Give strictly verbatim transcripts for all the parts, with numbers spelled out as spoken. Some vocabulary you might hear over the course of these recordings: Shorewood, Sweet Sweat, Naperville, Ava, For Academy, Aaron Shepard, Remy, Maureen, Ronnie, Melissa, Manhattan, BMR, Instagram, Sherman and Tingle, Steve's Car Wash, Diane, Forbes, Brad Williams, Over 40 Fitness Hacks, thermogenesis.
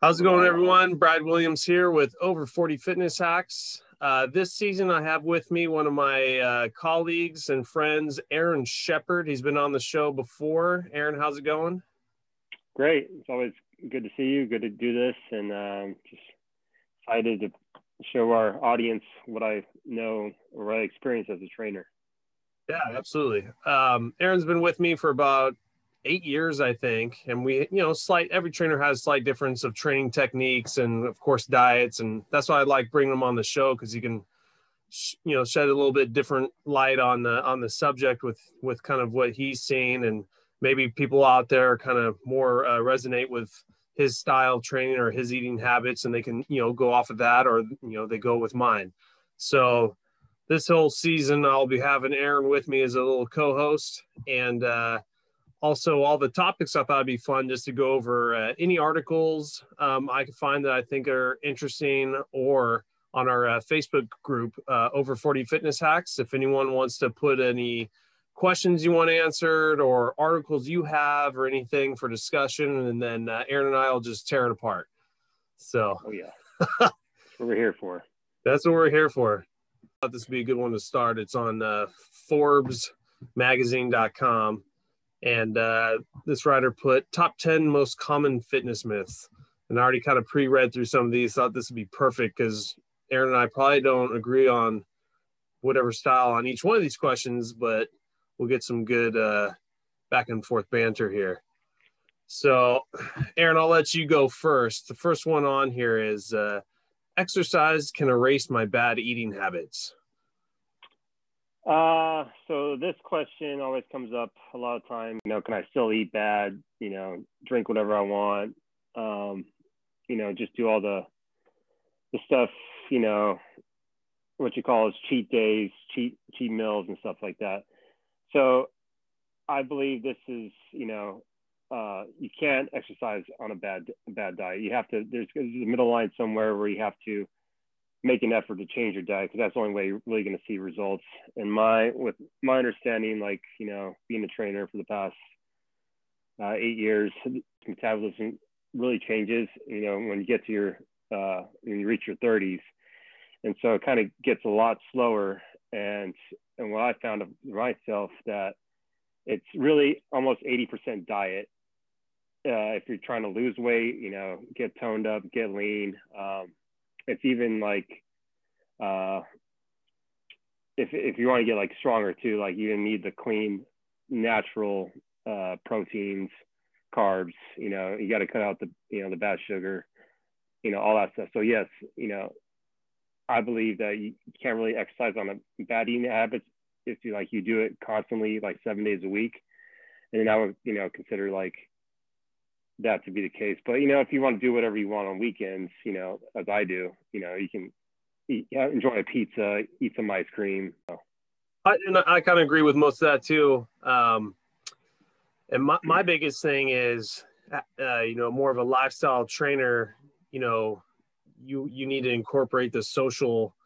How's it going, everyone? Brad Williams here with Over forty Fitness Hacks. Uh, this season, I have with me one of my uh, colleagues and friends, Aaron Shepard. He's been on the show before. Aaron, how's it going? Great. It's always good to see you. Good to do this. And um, just excited to show our audience what I know or what I experience as a trainer. Yeah, absolutely. Um, Aaron's been with me for about eight years, I think. And we, you know, slight, every trainer has slight difference of training techniques and of course diets. And that's why I like bringing them on the show, because you can, you know, shed a little bit different light on the, on the subject with, with kind of what he's seen, and maybe people out there kind of more uh, resonate with his style of training or his eating habits, and they can, you know, go off of that, or, you know, they go with mine. So this whole season I'll be having Aaron with me as a little co-host, and, uh, also, all the topics I thought would be fun just to go over uh, any articles um, I could find that I think are interesting, or on our uh, Facebook group, uh, Over forty Fitness Hacks. If anyone wants to put any questions you want answered or articles you have or anything for discussion, and then uh, Aaron and I will just tear it apart. So, oh, yeah, that's what we're here for. That's what we're here for. I thought this would be a good one to start. It's on uh, Forbes Magazine dot com. And uh, this writer put top ten most common fitness myths. And I already kind of pre-read through some of these, thought this would be perfect because Aaron and I probably don't agree on whatever style on each one of these questions, but we'll get some good uh, back and forth banter here. So Aaron, I'll let you go first. The first one on here is uh, exercise can erase my bad eating habits. Uh, so this question always comes up a lot of time, you know, can I still eat bad, you know, drink whatever I want, um, you know, just do all the, the stuff, you know, what you call is cheat days, cheat, cheat meals and stuff like that. So I believe this is, you know, uh, you can't exercise on a bad, bad diet. You have to, there's, there's a middle line somewhere where you have to make an effort to change your diet, because that's the only way you're really going to see results. And my, with my understanding, like, you know, being a trainer for the past uh, eight years, metabolism really changes, you know, when you get to your, uh, when you reach your thirties. And so it kind of gets a lot slower. And, and what I found of myself, that it's really almost eighty percent diet. Uh, if you're trying to lose weight, you know, get toned up, get lean, um, it's even like, uh, if, if you want to get like stronger too, like you need the clean, natural, uh, proteins, carbs, you know, you got to cut out the, you know, the bad sugar, you know, all that stuff. So yes, you know, I believe that you can't really exercise on a bad eating habits if you like, you do it constantly, like seven days a week. And then I would, you know, consider like that to be the case. But, you know, if you want to do whatever you want on weekends, you know, as I do, you know, you can eat, enjoy a pizza, eat some ice cream. So. I, and I kind of agree with most of that too. Um, and my, my biggest thing is, uh, you know, more of a lifestyle trainer, you know, you, you need to incorporate the social,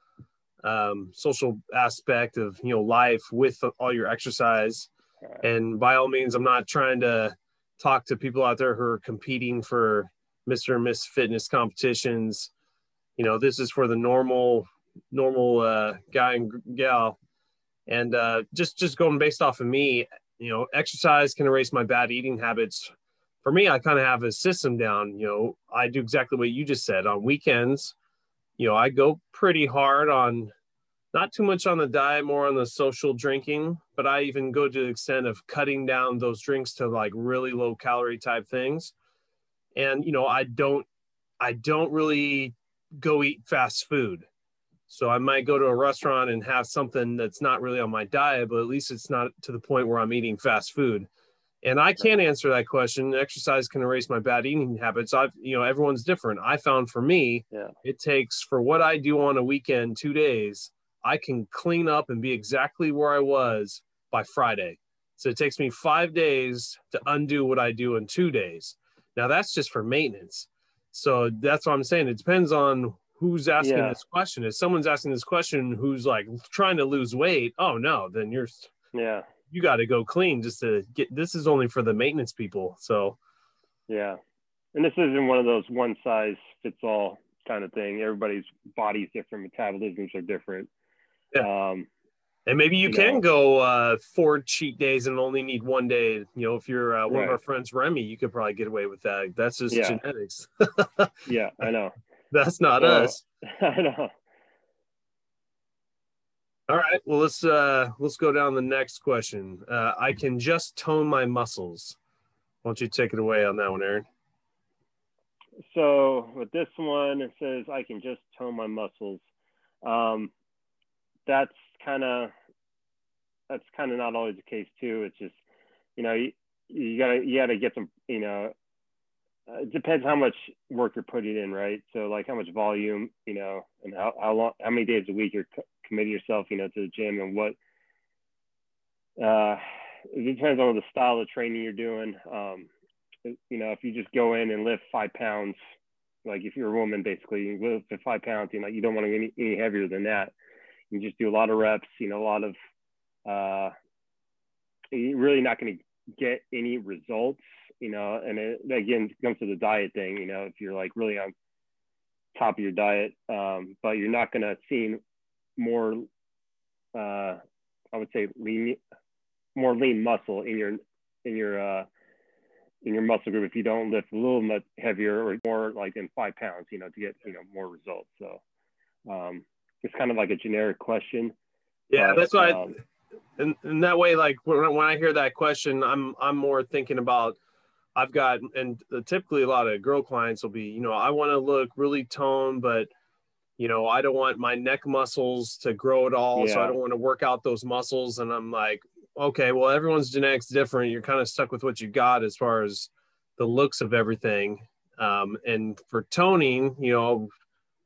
um, social aspect of, you know, life with all your exercise. All right. And by all means, I'm not trying to talk to people out there who are competing for Mister and Miss Fitness competitions. You know, this is for the normal, normal uh, guy and gal. And uh, just, just going based off of me, you know, exercise can erase my bad eating habits. For me, I kind of have a system down. You know, I do exactly what you just said. On weekends, you know, I go pretty hard on, not too much on the diet, more on the social drinking, but I even go to the extent of cutting down those drinks to like really low calorie type things. And, you know, I don't, I don't really go eat fast food. So I might go to a restaurant and have something that's not really on my diet, but at least it's not to the point where I'm eating fast food. And I can't answer that question. Exercise can erase my bad eating habits. I've, you know, everyone's different. I found for me, yeah. It takes for what I do on a weekend, two days, I can clean up and be exactly where I was by Friday. So it takes me five days to undo what I do in two days. Now that's just for maintenance. So that's what I'm saying. It depends on who's asking yeah. this question. If someone's asking this question, who's like trying to lose weight, oh no, then you're, yeah, you got to go clean just to get, this is only for the maintenance people. So yeah. and this isn't one of those one size fits all kind of thing. Everybody's body's different, metabolisms are different. Yeah. Um, and maybe you, you can know. go uh, four cheat days and only need one day. You know, if you're uh, one right. of our friends, Remy, you could probably get away with that. That's just yeah. genetics. Yeah, I know. That's not uh, us. I know. All right. Well, let's uh, let's go down the next question. Uh, I can just tone my muscles. Why don't you take it away on that one, Aaron? So with this one, it says I can just tone my muscles. Um, that's kind of that's kind of not always the case too. It's just, you know, you, you gotta you gotta get some. You know, uh, it depends how much work you're putting in, right? So like how much volume, you know, and how how long, how many days a week you're committing yourself, you know, to the gym, and what. Uh, it depends on the style of training you're doing. Um, you know, if you just go in and lift five pounds, like if you're a woman, basically you lift the five pounds, you know, you don't want to get any, any heavier than that. You just do a lot of reps, you know, a lot of, uh, you're really not going to get any results, you know, and it, again, it comes to the diet thing, you know, if you're like really on top of your diet, um, but you're not going to see more, uh, I would say lean, more lean muscle in your, in your, uh, in your muscle group if you don't lift a little much heavier or more like in five pounds, you know, to get, you know, more results. So um, it's kind of like a generic question. Yeah, but that's why. Um, and, and that way, like when, when I hear that question, I'm, I'm more thinking about, I've got, and typically a lot of girl clients will be, you know, I want to look really toned, but you know, I don't want my neck muscles to grow at all. Yeah. So I don't want to work out those muscles. And I'm like, okay, well, everyone's genetics different. You're kind of stuck with what you got as far as the looks of everything. Um, and for toning, you know,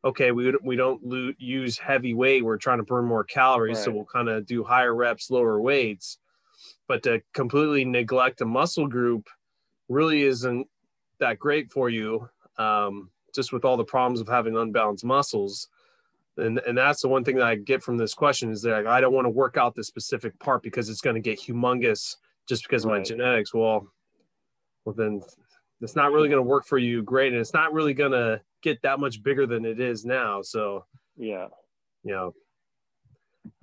okay, we, we don't lo- use heavy weight. We're trying to burn more calories. Right. So we'll kind of do higher reps, lower weights, but to completely neglect a muscle group really isn't that great for you. Um, just with all the problems of having unbalanced muscles. And and that's the one thing that I get from this question is that like, I don't want to work out this specific part because it's going to get humongous just because of right. my genetics. Well, well then it's not really going to work for you. Great. And it's not really going to get that much bigger than it is now. So yeah. You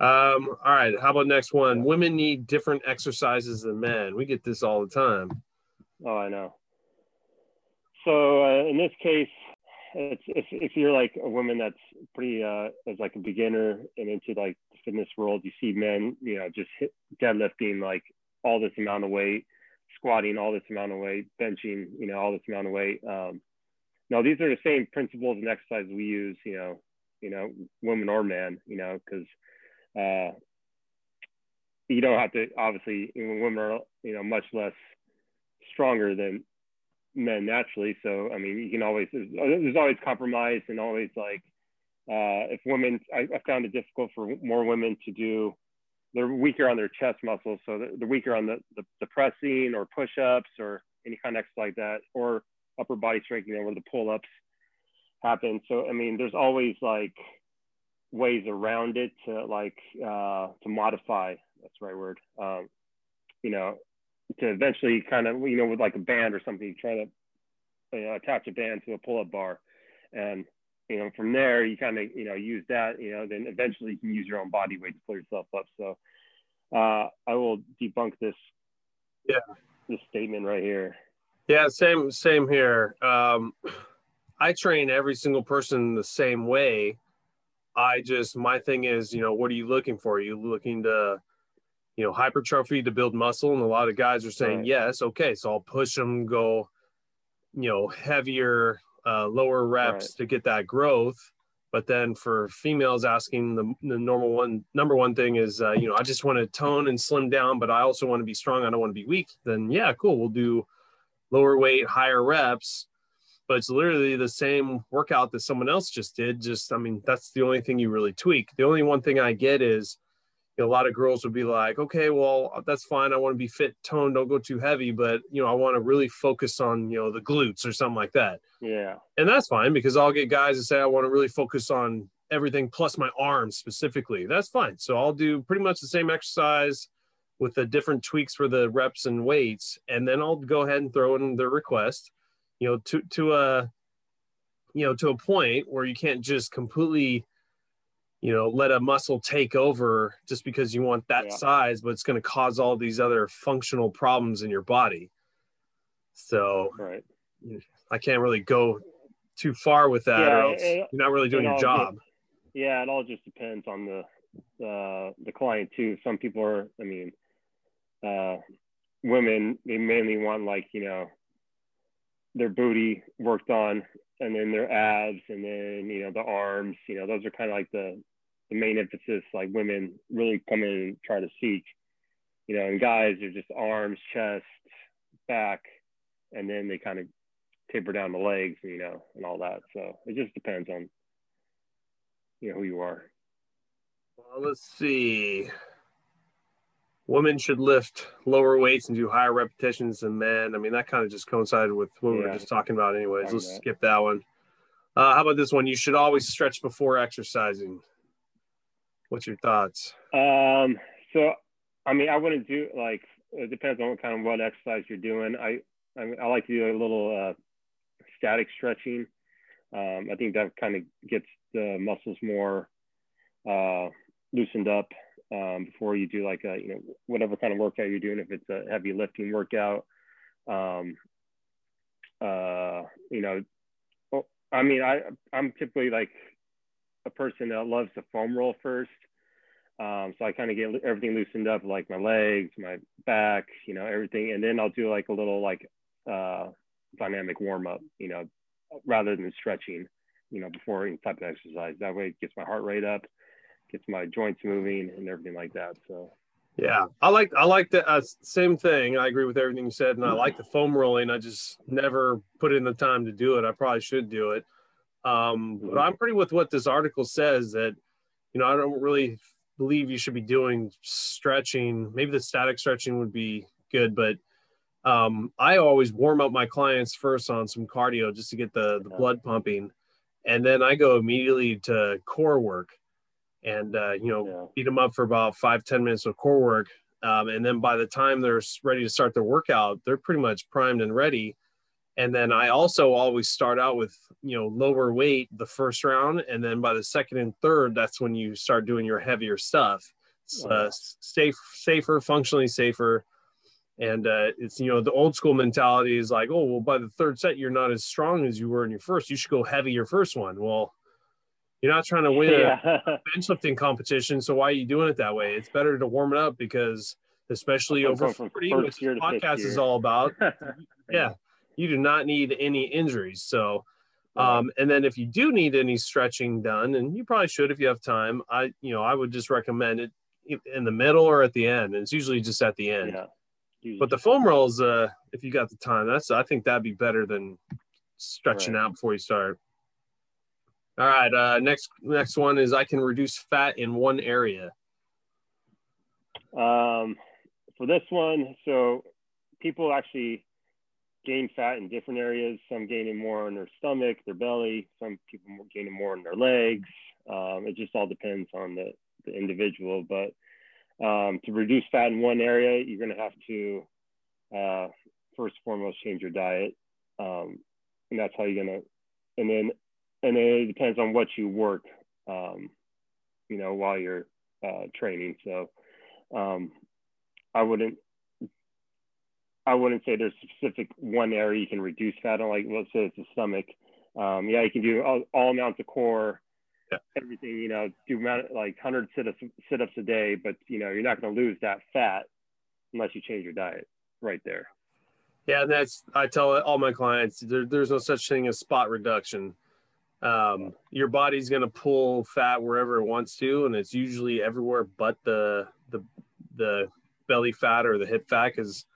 know. Um, all right. How about next one? Women need different exercises than men. We get this all the time. Oh, I know. So uh, in this case, It's, if, if you're like a woman that's pretty uh as like a beginner and into like the fitness world, you see men, you know, just hit deadlifting like all this amount of weight, squatting all this amount of weight, benching, you know, all this amount of weight. Um, now these are the same principles and exercises we use, you know, you know, woman or man, you know, because uh, you don't have to obviously, you know, women are, you know, much less stronger than men naturally. So, I mean, you can always, there's, there's always compromise and always like, uh, if women, I, I found it difficult for more women to do, they're weaker on their chest muscles. So they're, they're weaker on the, the, the pressing or push-ups or any kind of exercise like that, or upper body strength, you know, where the pull-ups happen. So, I mean, there's always like ways around it to like, uh, to modify, that's the right word, um, you know, to eventually kind of, you know, with like a band or something, you try to, you know, attach a band to a pull-up bar. And, you know, from there, you kind of, you know, use that, you know, then eventually you can use your own body weight to pull yourself up. So uh, I will debunk this, yeah, this statement right here. Yeah, same, same here. Um, I train every single person the same way. I just, my thing is, you know, what are you looking for? Are you looking to, you know, hypertrophy to build muscle? And a lot of guys are saying, right. yes, okay, so I'll push them, go, you know, heavier, uh, lower reps right. to get that growth. But then for females asking the, the normal one, number one thing is, uh, you know, I just want to tone and slim down, but I also want to be strong. I don't want to be weak. Then yeah, cool. We'll do lower weight, higher reps, but it's literally the same workout that someone else just did. Just, I mean, that's the only thing you really tweak. The only one thing I get is, you know, a lot of girls would be like, okay, well, that's fine. I want to be fit, toned, don't go too heavy, but, you know, I want to really focus on, you know, the glutes or something like that. Yeah. And that's fine because I'll get guys that say, I want to really focus on everything plus my arms specifically. That's fine. So I'll do pretty much the same exercise with the different tweaks for the reps and weights. And then I'll go ahead and throw in the request, you know, to, to a, you know, to a point where you can't just completely, you know, let a muscle take over just because you want that yeah. size, but it's going to cause all these other functional problems in your body. So right. I can't really go too far with that, yeah, or else it, you're not really doing your job. It, yeah. It all just depends on the, uh, the client too. Some people are, I mean, uh, women, they mainly want, like, you know, their booty worked on, and then their abs, and then, you know, the arms, you know, those are kind of like the, the main emphasis, like women really come in and try to seek, you know, and guys are just arms, chest, back, and then they kind of taper down the legs, you know, and all that. So it just depends on, you know, who you are. Well, let's see. Women should lift lower weights and do higher repetitions than men. I mean, that kind of just coincided with what yeah. we were just talking about anyways. Let's that. skip that one. Uh, how about this one? You should always stretch before exercising. What's your thoughts? Um, so, I mean, I wouldn't do, like, it depends on what kind of what exercise you're doing. I, I, mean, I like to do a little uh, static stretching. Um, I think that kind of gets the muscles more uh, loosened up. Um, before you do, like, a, you know, whatever kind of workout you're doing, if it's a heavy lifting workout, um, uh, you know, well, I mean, I, I'm typically like a person that loves to foam roll first. Um, so I kind of get everything loosened up, like my legs, my back, you know, everything. And then I'll do like a little, like, uh, dynamic warm up, you know, rather than stretching, you know, before any type of exercise. That way it gets my heart rate up, gets my joints moving and everything like that. So yeah, I like I like the uh, same thing. I agree with everything you said, and I like the foam rolling. I just never put in the time to do it. I probably should do it. Um, but I'm pretty with what this article says, that, you know, I don't really believe you should be doing stretching. Maybe the static stretching would be good, but um, I always warm up my clients first on some cardio just to get the, the blood pumping, and then I go immediately to core work. And, uh, you know, yeah. beat them up for about five, ten minutes of core work. Um, and then by the time they're ready to start their workout, they're pretty much primed and ready. And then I also always start out with, you know, lower weight the first round. And then by the second and third, that's when you start doing your heavier stuff. It's uh, safe, safer, functionally safer. And uh, it's, you know, the old school mentality is like, oh, well, by the third set, you're not as strong as you were in your first. You should go heavy your first one. Well, you're not trying to win yeah. a bench lifting competition, so why are you doing it that way? It's better to warm it up, because especially over forty, which this podcast is all about, yeah, you do not need any injuries. So, um, and then if you do need any stretching done, and you probably should if you have time, I, you know, I would just recommend it in the middle or at the end. And it's usually just at the end. Yeah. But the foam rolls, uh, if you got the time, that's I think that'd be better than stretching right. out before you start. All right. Uh, next, next one is I can reduce fat in one area. Um, for this one, so people actually gain fat in different areas. Some gain it more in their stomach, their belly. Some people gain it more in their legs. Um, it just all depends on the, the individual. But um, to reduce fat in one area, you're going to have to uh, first and foremost change your diet, um, and that's how you're going to. And then. And it depends on what you work, um, you know, while you're uh, training. So um, I wouldn't, I wouldn't say there's specific one area you can reduce fat on. Like, let's say it's the stomach. Um, yeah, you can do all, all amounts of core, yeah. everything. You know, do amount, like one hundred sit-ups, sit-ups a day, but you know, you're not going to lose that fat unless you change your diet right there. Yeah, and that's I tell all my clients there, there's no such thing as spot reduction. Um, your body's going to pull fat wherever it wants to. And it's usually everywhere but the, the, the belly fat or the hip fat. 'Cause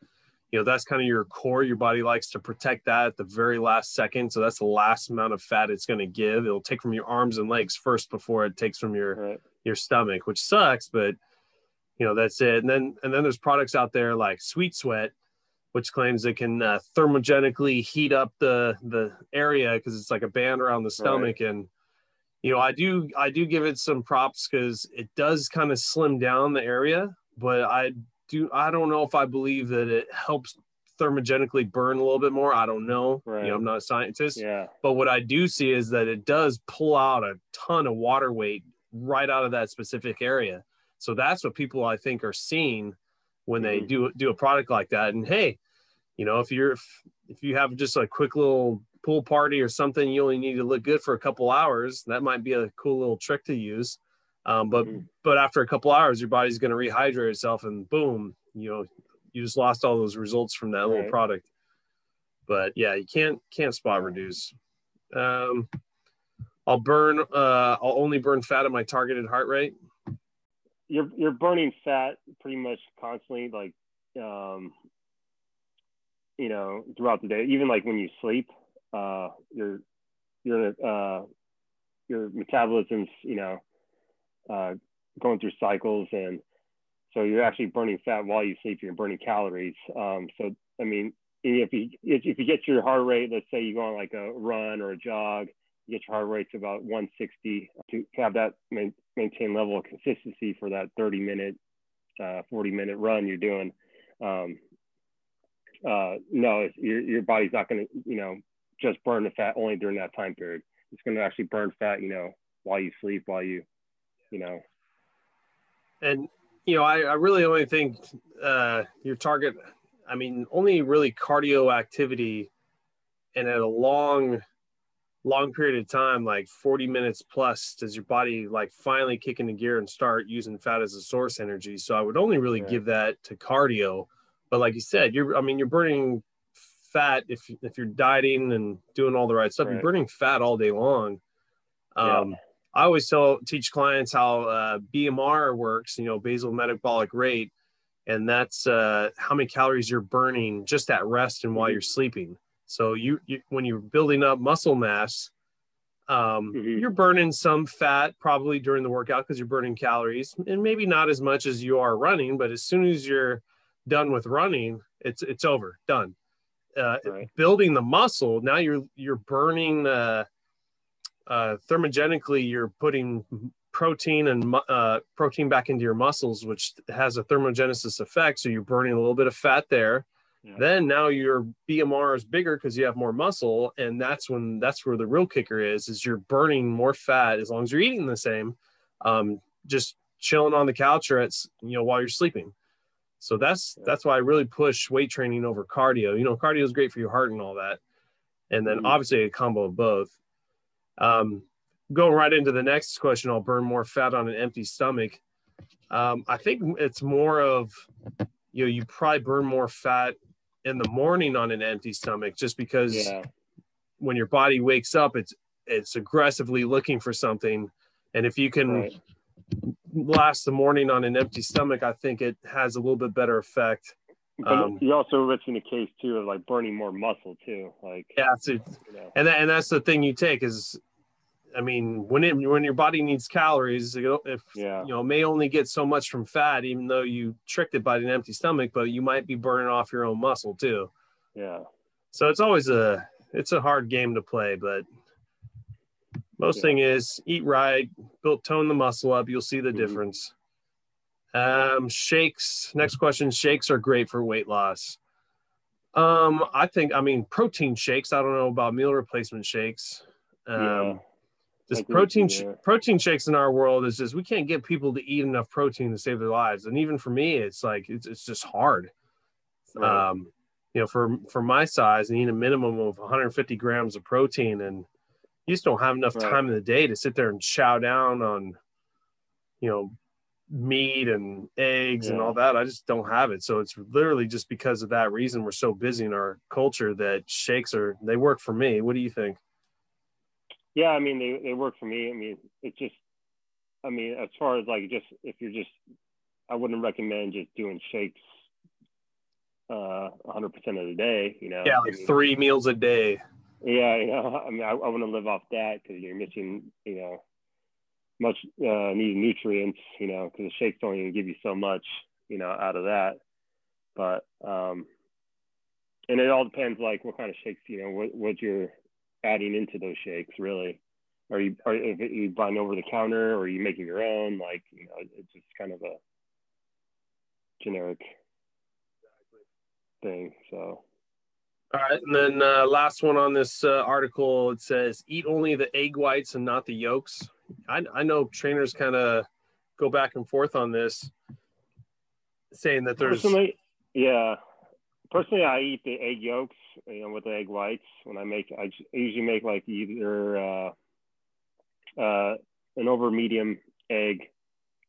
you know, that's kind of your core. Your body likes to protect that at the very last second. So that's the last amount of fat it's going to give. It'll take from your arms and legs first before it takes from your, right. your stomach, which sucks, but you know, that's it. And then, and then there's products out there like Sweet Sweat, which claims it can uh, thermogenically heat up the, the area because it's like a band around the stomach. Right. And, you know, I do, I do give it some props because it does kind of slim down the area, but I do, I don't know if I believe that it helps thermogenically burn a little bit more. I don't know. Right. You know, I'm not a scientist. Yeah. But what I do see is that it does pull out a ton of water weight right out of that specific area. So that's what people, I think, are seeing when they mm. do do a product like that. And hey, you know, if you're if, if you have just a quick little pool party or something, you only need to look good for a couple hours. That might be a cool little trick to use. Um, but mm. but after a couple hours, your body's going to rehydrate itself, and boom, you know, you just lost all those results from that right. little product. But yeah, you can't can't spot reduce. Um, I'll burn. Uh, I'll only burn fat at my targeted heart rate. You're you're burning fat pretty much constantly, like um, you know, throughout the day. Even like when you sleep, uh, your your uh, your metabolism's, you know, uh, going through cycles, and so you're actually burning fat while you sleep. You're burning calories. Um, so I mean, if you if you get your heart rate, let's say you go on like a run or a jog, you get your heart rate to about one sixty to have that main, maintain level of consistency for that thirty minute, uh, forty minute run you're doing. Um, uh, no, it's, your, your body's not going to, you know, just burn the fat only during that time period. It's going to actually burn fat, you know, while you sleep, while you, you know. And, you know, I, I really only think uh, your target, I mean, only really cardio activity and at a long long period of time, like forty minutes plus, does your body like finally kick into gear and start using fat as a source energy. So I would only really yeah. give that to cardio. But like you said, you're, I mean, you're burning fat. If, if you're dieting and doing all the right stuff, right. you're burning fat all day long. Um, yeah. I always tell, teach clients how uh, B M R works, you know, basal metabolic rate. And that's uh, how many calories you're burning just at rest and mm-hmm. while you're sleeping. So you, you, when you're building up muscle mass, um, mm-hmm. you're burning some fat probably during the workout because you're burning calories, and maybe not as much as you are running. But as soon as you're done with running, it's it's over, done. Uh, right. Building the muscle, now you're you're burning uh, uh, thermogenically. You're putting protein and uh, protein back into your muscles, which has a thermogenesis effect. So you're burning a little bit of fat there. Yeah. Then now your B M R is bigger because you have more muscle. And that's when, that's where the real kicker is, is you're burning more fat as long as you're eating the same, um, just chilling on the couch or it's, you know, while you're sleeping. So that's, yeah. that's why I really push weight training over cardio. You know, cardio is great for your heart and all that. And then mm-hmm. obviously a combo of both. Um, going right into the next question, I'll burn more fat on an empty stomach. Um, I think it's more of, you know, you probably burn more fat in the morning on an empty stomach, just because yeah. when your body wakes up, it's it's aggressively looking for something. And if you can right. last the morning on an empty stomach, I think it has a little bit better effect. But um, you're also rich in the case too of like burning more muscle too, like yeah so, you know. and, that, and that's the thing you take is, I mean, when it, when your body needs calories, if yeah. you know, may only get so much from fat, even though you tricked it by an empty stomach, but you might be burning off your own muscle too. Yeah. So it's always a, it's a hard game to play, but most yeah. thing is eat right, build, tone the muscle up. You'll see the mm-hmm. difference. Um, shakes. Next question. Shakes are great for weight loss. Um, I think, I mean, protein shakes, I don't know about meal replacement shakes. Um, yeah. This protein sh- protein shakes in our world is just, we can't get people to eat enough protein to save their lives. And even for me, it's like, it's, it's just hard. Right. Um, you know, for, for my size, I need a minimum of one hundred fifty grams of protein, and you just don't have enough right. time in the day to sit there and chow down on, you know, meat and eggs yeah. and all that. I just don't have it. So it's literally just because of that reason we're so busy in our culture that shakes are, they work for me. What do you think? Yeah, I mean, they, they work for me. I mean, it's just, I mean, as far as like just, if you're just, I wouldn't recommend just doing shakes uh, one hundred percent of the day, you know. Yeah, like I mean, three meals a day. Yeah, you know, I mean, I, I wouldn't live off that because you're missing, you know, much uh, needed nutrients, you know, because the shakes don't even give you so much, you know, out of that. But, um, and it all depends like what kind of shakes, you know, what, what your, adding into those shakes, really. Are you are if you buying over the counter, or are you making your own? Like, you know, it's just kind of a generic exactly. thing. So All right. And then uh, last one on this uh, article, it says, eat only the egg whites and not the yolks. I, I know trainers kind of go back and forth on this, saying that there's... Personally, yeah. Personally, I eat the egg yolks, you know, with the egg whites. When I make, I usually make like either uh, uh, an over medium egg,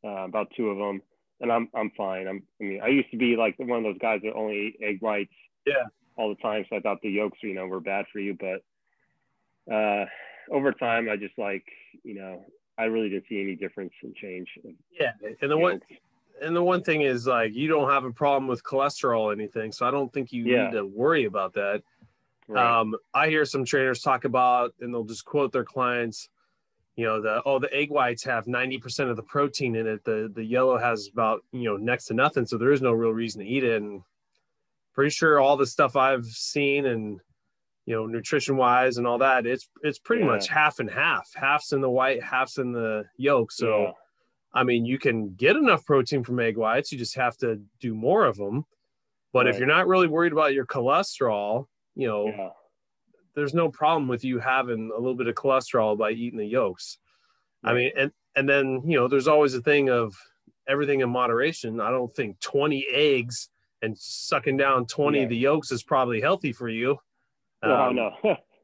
uh, about two of them. And I'm, I'm fine. I'm, I mean, I used to be like one of those guys that only ate egg whites. Yeah. All the time, so I thought the yolks, you know, were bad for you. But uh, over time, I just like, you know, I really didn't see any difference in change. In yeah, and the one, and the one thing is like you don't have a problem with cholesterol or anything, so I don't think you yeah. need to worry about that. Right. Um, I hear some trainers talk about, and they'll just quote their clients, you know, the oh the egg whites have ninety percent of the protein in it. The the yellow has about, you know, next to nothing, so there is no real reason to eat it. And pretty sure all the stuff I've seen and, you know, nutrition wise and all that, it's, it's pretty yeah. much half and half, half's in the white, half's in the yolk. So, yeah. I mean, you can get enough protein from egg whites. You just have to do more of them. But right. if you're not really worried about your cholesterol, you know, yeah. there's no problem with you having a little bit of cholesterol by eating the yolks. Right. I mean, and, and then, you know, there's always a thing of everything in moderation. I don't think twenty eggs and sucking down twenty yeah. of the yolks is probably healthy for you. Um, well, no.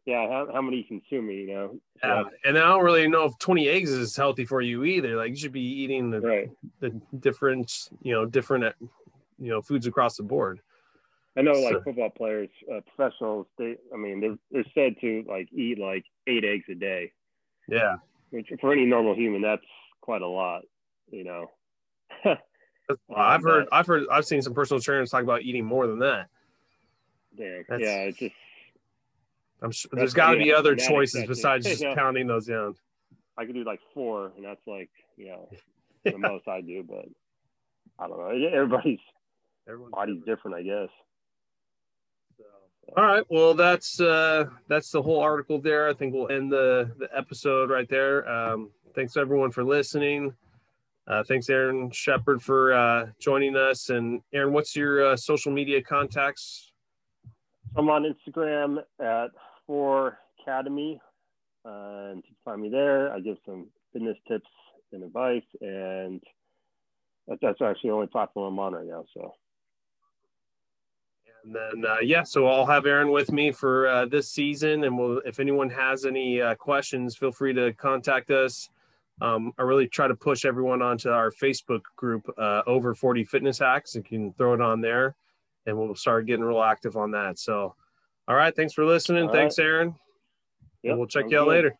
yeah, how, how many you consume, you know? Yeah. yeah, and I don't really know if twenty eggs is healthy for you either. Like you should be eating the right. the different, you know, different, you know, foods across the board. I know, so, like football players, uh, professionals. They, I mean, they're they're said to like eat like eight eggs a day. Yeah, which for any normal human, that's quite a lot, you know. I've heard, I've heard, I've seen some personal trainers talk about eating more than that. Yeah, that's, yeah, it's just. I'm sure there's got to be other choices besides just yeah. pounding those down. I could do like four, and that's like, you know, the yeah. most I do. But I don't know. Everybody's Everyone's body's different, different, I guess. So, all right. Well, that's uh, that's the whole article there. I think we'll end the the episode right there. Um, thanks everyone for listening. Uh, thanks, Aaron Shepard, for uh, joining us. And Aaron, what's your uh, social media contacts? I'm on Instagram at For Academy, uh, and you can find me there. I give some fitness tips and advice, and that's, that's actually the only platform I'm on right now. So, and then uh, yeah, so I'll have Aaron with me for uh, this season, and we'll, if anyone has any uh, questions, feel free to contact us. Um, I really try to push everyone onto our Facebook group, uh, Over forty Fitness Hacks. You can throw it on there and we'll start getting real active on that. So, all right. Thanks for listening. All thanks, right. Aaron. Yep, and we'll check you out later.